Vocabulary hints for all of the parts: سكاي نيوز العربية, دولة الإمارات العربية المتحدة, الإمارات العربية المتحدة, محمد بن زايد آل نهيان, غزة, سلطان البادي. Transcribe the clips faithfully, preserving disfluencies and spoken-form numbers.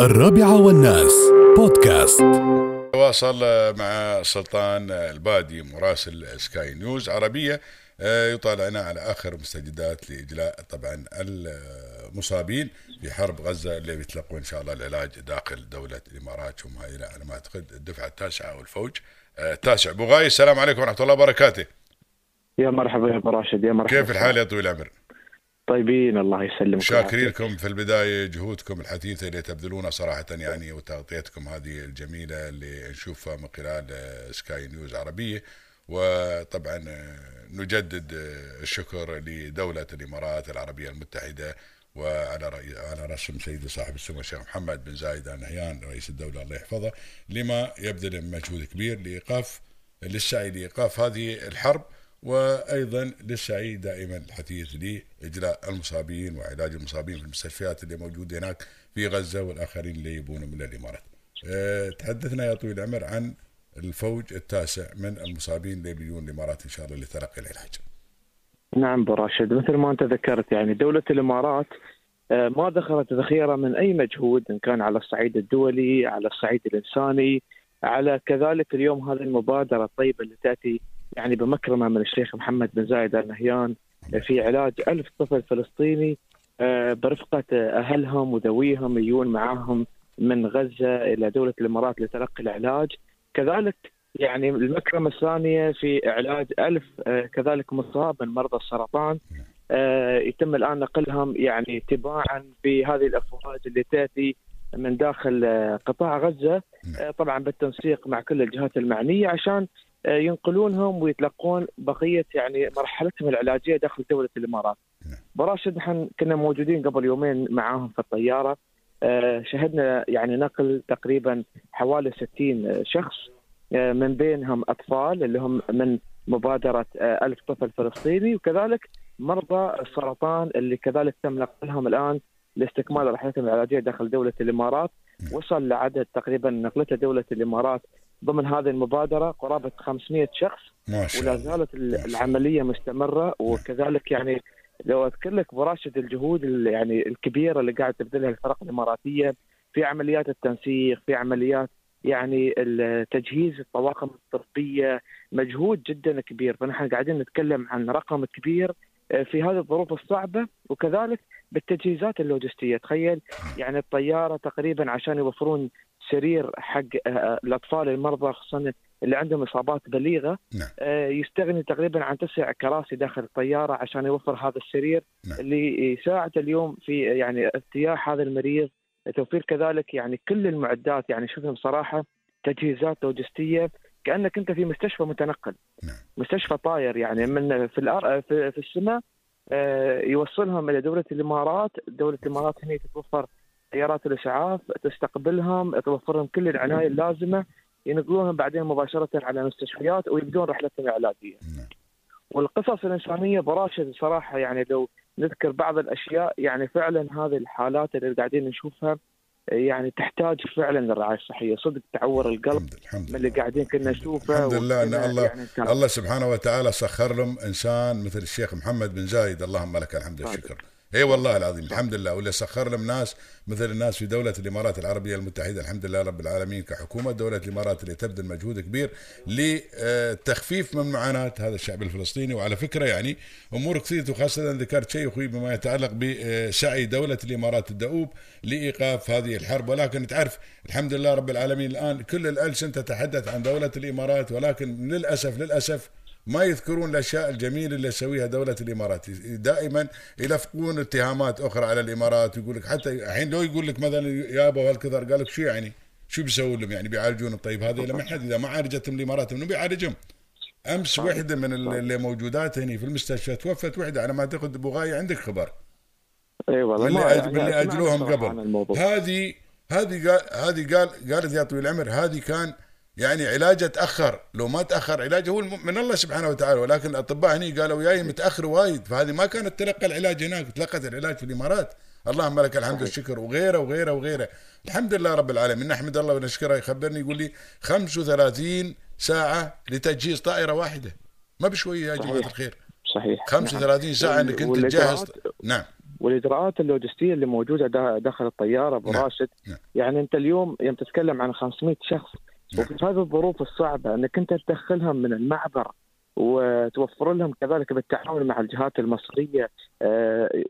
الرابعة والناس بودكاست. تواصل مع سلطان البادي مراسل سكاي نيوز عربية يطالعنا على آخر مستجدات لإجلاء طبعا المصابين في حرب غزة اللي بيتلقوا إن شاء الله العلاج داخل دولة الإمارات، هم هاي على ما أعتقد الدفعة التاسعة والفوج التاسع. أبو غاي، السلام عليكم ورحمة الله وبركاته. يا مرحبا يا أبو راشد، يا مرحبا. كيف الحال يا طويل العمر؟ طيبين الله يسلمك. شاكرين لكم في البداية جهودكم الحثيثة اللي تبذلونها صراحة يعني، وتغطيتكم هذه الجميلة اللي نشوفها من خلال سكاي نيوز عربية، وطبعا نجدد الشكر لدولة الإمارات العربية المتحدة وعلى رأي على رسم سيدي صاحب السمو الشيخ محمد بن زايد آل نهيان رئيس الدولة الله يحفظه، لما يبذل من مجهود كبير لإيقاف للسعي لإيقاف هذه الحرب، وأيضا للسعي دائما الحثيث لإجلاء المصابين وعلاج المصابين في المستشفيات اللي موجودة هناك في غزة والآخرين اللي يبونوا من الإمارات. أه تحدثنا يا طويل العمر عن الفوج التاسع من المصابين اللي بيجون الإمارات إن شاء الله لتلقي العلاج. نعم براشد، مثل ما أنت ذكرت يعني دولة الإمارات ما ذخرت ذخيرة من أي مجهود، إن كان على الصعيد الدولي، على الصعيد الإنساني، على كذلك اليوم هذه المبادرة الطيبة اللي تأتي يعني بمكرمة من الشيخ محمد بن زايد آل نهيان في علاج ألف طفل فلسطيني برفقة أهلهم وذويهم يجون معاهم من غزة إلى دولة الإمارات لتلقي العلاج. كذلك يعني المكرمة الثانية في علاج ألف كذلك مصاب من مرضى السرطان يتم الآن نقلهم يعني تباعا في هذه الأفواج اللي تأتي من داخل قطاع غزة، طبعا بالتنسيق مع كل الجهات المعنية عشان ينقلونهم ويتلقون بقية يعني مرحلتهم العلاجية داخل دولة الإمارات. براشد نحن كنا موجودين قبل يومين معاهم في الطيارة، شهدنا يعني نقل تقريبا حوالي ستين شخص من بينهم أطفال اللي هم من مبادرة ألف طفل فلسطيني، وكذلك مرضى السرطان اللي كذلك تم نقلهم الآن لاستكمال رحلتهم العلاجية داخل دولة الإمارات. وصل لعدد تقريبا نقلته دولة الإمارات ضمن هذه المبادرة قرابة خمسمائة شخص، ولا زالت العملية مستمرة. وكذلك يعني لو أذكر لك براشد الجهود يعني الكبيرة اللي قاعد تبذلها الفرق الإماراتية في عمليات التنسيق، في عمليات يعني تجهيز الطواقم الطبية، مجهود جدا كبير. فنحن قاعدين نتكلم عن رقم كبير في هذه الظروف الصعبة، وكذلك بالتجهيزات اللوجستية. تخيل يعني الطيارة تقريبا عشان يوفرون سرير حق الأطفال المرضى خصوصا اللي عندهم إصابات بليغة، نعم. يستغني تقريبا عن تسع كراسي داخل الطيارة عشان يوفر هذا السرير، نعم. اللي يساعد اليوم في يعني ارتياح هذا المريض، توفير كذلك يعني كل المعدات. يعني شوفنا بصراحة تجهيزات لوجستية كأنك أنت في مستشفى متنقل، نعم. مستشفى طاير يعني من في الأر... في, في السماء يوصلهم إلى دولة الإمارات. دولة الإمارات هنا تتوفر طيارات الإسعاف تستقبلهم، توفرهم كل العناية اللازمة، ينقلونهم بعدين مباشرة على مستشفيات ويبدون رحلتهم العلاجية. والقصص الإنسانية براشد صراحة يعني لو نذكر بعض الأشياء، يعني فعلا هذه الحالات اللي قاعدين نشوفها يعني تحتاج فعلا للرعاية الصحية. صدق تعور القلب من اللي قاعدين كنا نشوفه. الحمد لله أن الله يعني الله سبحانه وتعالى سخر لهم إنسان مثل الشيخ محمد بن زايد، اللهم لك الحمد والشكر. اي والله العظيم الحمد لله، واللي سخر لهم ناس مثل الناس في دولة الإمارات العربية المتحدة الحمد لله رب العالمين. كحكومة دولة الإمارات اللي تبذل مجهود كبير لتخفيف من معاناة هذا الشعب الفلسطيني. وعلى فكرة يعني أمور كثيرة، وخاصة ذكرت شيء أخوي بما يتعلق بسعي دولة الإمارات الدؤوب لإيقاف هذه الحرب، ولكن تعرف الحمد لله رب العالمين الآن كل الألسن تتحدث عن دولة الإمارات، ولكن للأسف للأسف ما يذكرون الأشياء الجميلة اللي تسويها دولة الإمارات. دائما يلفقون اتهامات أخرى على الإمارات، ويقول لك حتى الحين لو يقول لك مثلا يا أبو هالكذا، قال لك شو يعني شو بيسوون لهم يعني بيعالجون؟ طيب هذه لما حد إذا ما عالجتهم الإمارات منو بيعالجهم؟ أمس وحدة من اللي موجودات هنا في المستشفى توفت وحدة على ما أعتقد. أبو غاية عندك خبر؟ أي والله اللي أجل يعني أجلوهم قبل هذه هذه قال هذه قال قالت يا طويل العمر هذه كان يعني علاجه تأخر، لو ما تأخر علاجه هو من الله سبحانه وتعالى، ولكن الأطباء هنا قالوا جاي متأخر وايد، فهذه ما كانت تلقى العلاج هناك، تلقت العلاج في الإمارات. اللهم لك الحمد والشكر وغيره وغيره وغيره. الحمد لله رب العالمين، نحمد الله ونشكره. يخبرني يقول لي خمسة وثلاثين ساعة لتجهيز طائرة واحدة، ما بشوية يا جماعة الخير. صحيح خمسة وثلاثين ساعة انك انت تجهز، نعم والاجراءات اللوجستيه اللي موجوده داخل الطياره ابو راشد. يعني انت اليوم يوم تتكلم عن خمسمائة شخص وفي هذه الظروف الصعبه انك انت تدخلهم من المعبر وتوفر لهم كذلك بالتعاون مع الجهات المصريه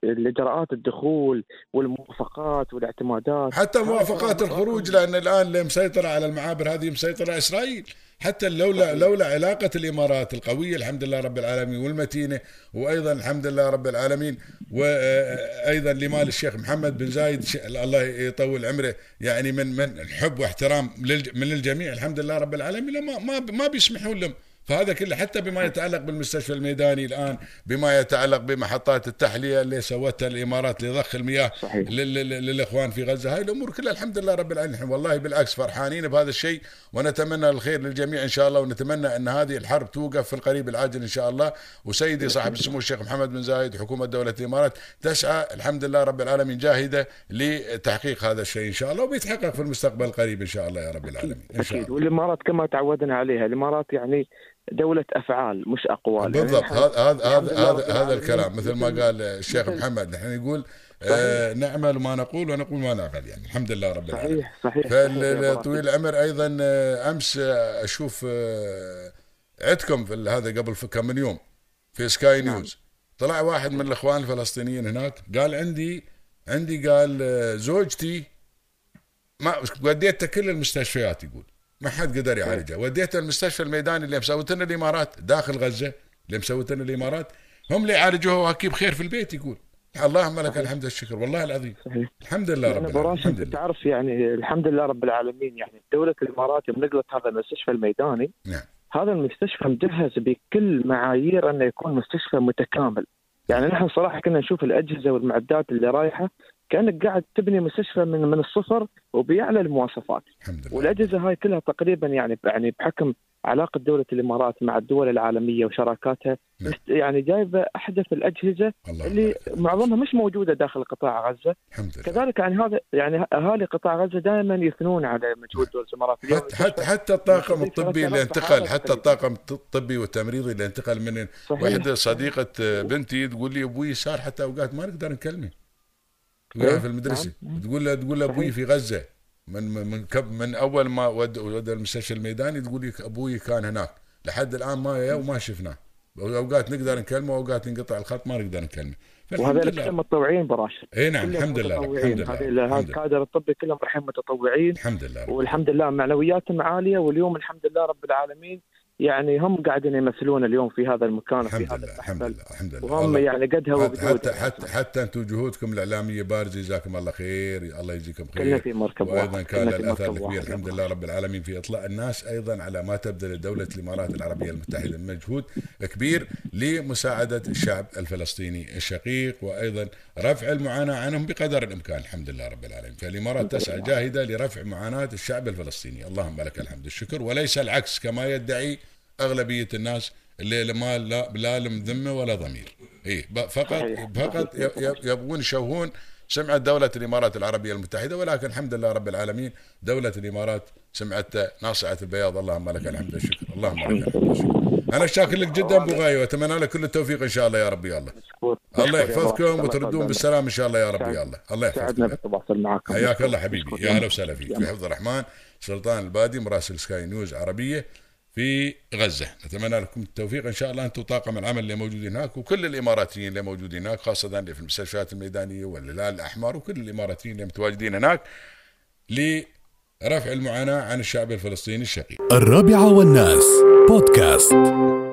الاجراءات الدخول والموافقات والاعتمادات، حتى موافقات الخروج، لان الان اللي مسيطره على المعابر هذه مسيطره اسرائيل. حتى لولا لولا علاقه الامارات القويه الحمد لله رب العالمين والمتينه، وايضا الحمد لله رب العالمين وايضا لمال الشيخ محمد بن زايد الله يطول عمره، يعني من من الحب واحترام من الجميع الحمد لله رب العالمين، ما ما ما بيسمحوا لهم. فهذا كله حتى بما يتعلق بالمستشفى الميداني الآن، بما يتعلق بمحطات التحلية اللي سوتها الإمارات لضخ المياه للإخوان في غزة، هاي الأمور كلها الحمد لله رب العالمين. والله بالعكس فرحانين بهذا الشيء، ونتمنى الخير للجميع إن شاء الله، ونتمنى أن هذه الحرب توقف في القريب العاجل إن شاء الله. وسيدي صاحب السمو الشيخ محمد بن زايد حكومة دولة الإمارات تسعى الحمد لله رب العالمين جاهدة لتحقيق هذا الشيء إن شاء الله، وبيتحقق في المستقبل القريب إن شاء الله يا رب العالمين إن شاء الله. والإمارات كما تعودنا عليها، الإمارات يعني دولة أفعال مش أقوال بالضبط. هذا هذا هذا الكلام مثل ما قال الشيخ محمد، نحن نقول آه نعمل ما نقول ونقول ما نعمل، يعني الحمد لله رب العالمين. صحيح صحيح. طويل العمر أيضا أمس أشوف عدكم في هذا قبل كم من يوم في سكاي نيوز طلع واحد من الإخوان الفلسطينيين هناك قال عندي عندي قال زوجتي ما وديتها كل المستشفيات، يقول ما حد قدر يعالجها، وديته المستشفى الميداني اللي مسوتنا الامارات داخل غزه، اللي مسوتنا الامارات هم اللي يعالجوها وهكي بخير في البيت، يقول اللهم لك الحمد والشكر والله العظيم. صحيح. الحمد لله رب العالمين. انت تعرف يعني الحمد لله رب العالمين، يعني دوله الامارات يوم نقلت هذا المستشفى الميداني، نعم. هذا المستشفى مجهز بكل معايير انه يكون مستشفى متكامل، يعني نحن صراحه كنا نشوف الاجهزه والمعدات اللي رايحه كأنك قاعد تبني مستشفى من من الصفر وبأعلى المواصفات، والأجهزة هاي كلها تقريبا يعني يعني بحكم علاقة دولة الإمارات مع الدول العالمية وشراكاتها، يعني جايبة أحدث الأجهزة اللي معظمها مش موجودة داخل قطاع غزة. كذلك يعني هذا يعني أهالي قطاع غزة دائما يثنون على مجهود دولة الإمارات. حتى, حتى حتى الطاقم الطبي اللي انتقل، حتى الطاقم الطبي والتمريضي اللي انتقل من صحيح. واحدة صديقة بنتي تقول لي أبوي صار حتى أوقات ما نقدر نكلمه في المدرسة، تقول له تقول له أبوي في غزة من من من أول ما ود ود المستشفى الميداني، تقول لك أبوي كان هناك لحد الآن ما يا وما شفناه، أوقات نقدر نكلمه وأوقات نقطع الخط ما نقدر نكلمه. وهذا الكلام متطوعين براشد. اي نعم الحمد لله الحمد لله. هذا الكادر الطبي كلهم رايحين متطوعين الحمد لله، والحمد لله معنوياتهم عالية، واليوم الحمد لله رب العالمين يعني هم قاعدين يمثلون اليوم في هذا المكان في هذا المحفل، وهم يعني قدها وبجهودها. حتى حتى حتى انتم جهودكم الاعلاميه بارزه، جزاكم الله خير، الله يجزيكم خير. وايضا كان الاثر الكبير الحمد لله رب العالمين في اطلاع الناس ايضا على ما تبذل دوله الامارات العربيه المتحده من مجهود كبير لمساعده الشعب الفلسطيني الشقيق، وايضا رفع المعاناه عنهم بقدر الامكان الحمد لله رب العالمين. فالامارات تسعى جاهده لرفع معاناه الشعب الفلسطيني، اللهم لك الحمد والشكر، وليس العكس كما يدعي أغلبية الناس اللي ما لا لا لم ذمة ولا ضمير، إيه فقط فقط يبغون يشوهون سمعة دولة الإمارات العربية المتحدة، ولكن الحمد لله رب العالمين دولة الإمارات سمعتها ناصعة البياض، اللهم لك الحمد والشكر، اللهم لك الحمد والشكر. أنا شاكر لك جدا أبو غاية، وأتمنى لك كل التوفيق إن شاء الله يا ربي الله. الله يحفظكم وتردون بالسلام إن شاء الله يا ربي الله. الله يحفظكم. حياك الله حبيبي، يا أهلا وسهلا فيك. بحفظ الرحمن سلطان البادي مراسل سكاي نيوز عربية في غزة. نتمنى لكم التوفيق إن شاء الله، أنتم طاقم العمل اللي موجودين هناك وكل الإماراتيين اللي موجودين هناك، خاصة اللي في المستشفيات الميدانية والهلال الأحمر وكل الإماراتيين اللي متواجدين هناك لرفع المعاناة عن الشعب الفلسطيني الشقيق. الرابعة والناس بودكاست.